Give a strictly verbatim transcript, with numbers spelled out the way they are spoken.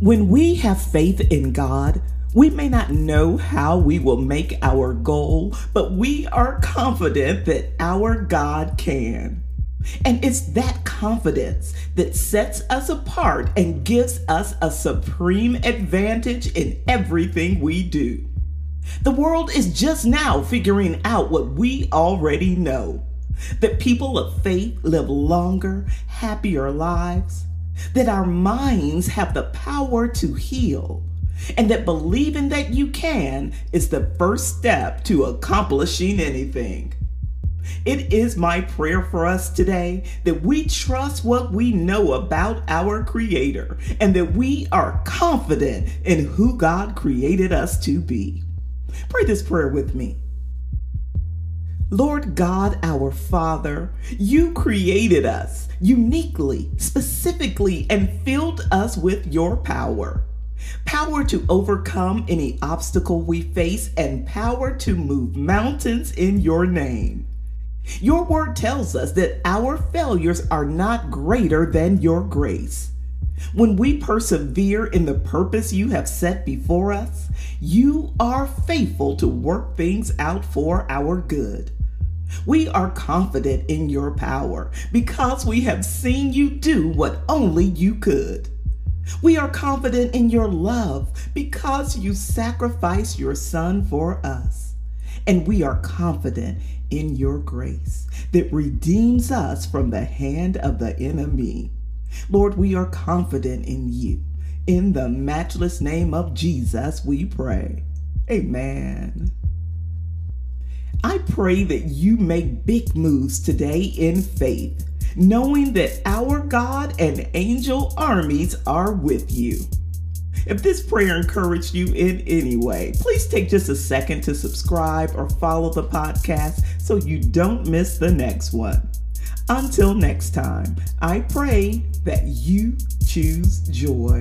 When we have faith in God, we may not know how we will make our goal, but we are confident that our God can. And it's that confidence that sets us apart and gives us a supreme advantage in everything we do. The world is just now figuring out what we already know, that people of faith live longer, happier lives, that our minds have the power to heal, and that believing that you can is the first step to accomplishing anything. It is my prayer for us today that we trust what we know about our Creator and that we are confident in who God created us to be. Pray this prayer with me. Lord God, our Father, you created us uniquely, specifically, and filled us with your power. Power to overcome any obstacle we face and power to move mountains in your name. Your word tells us that our failures are not greater than your grace. When we persevere in the purpose you have set before us, you are faithful to work things out for our good. We are confident in your power because we have seen you do what only you could. We are confident in your love because you sacrificed your Son for us. And we are confident in your grace that redeems us from the hand of the enemy. Lord, we are confident in you. In the matchless name of Jesus, we pray. Amen. I pray that you make big moves today in faith, knowing that our God and angel armies are with you. If this prayer encouraged you in any way, please take just a second to subscribe or follow the podcast so you don't miss the next one. Until next time, I pray that you choose joy.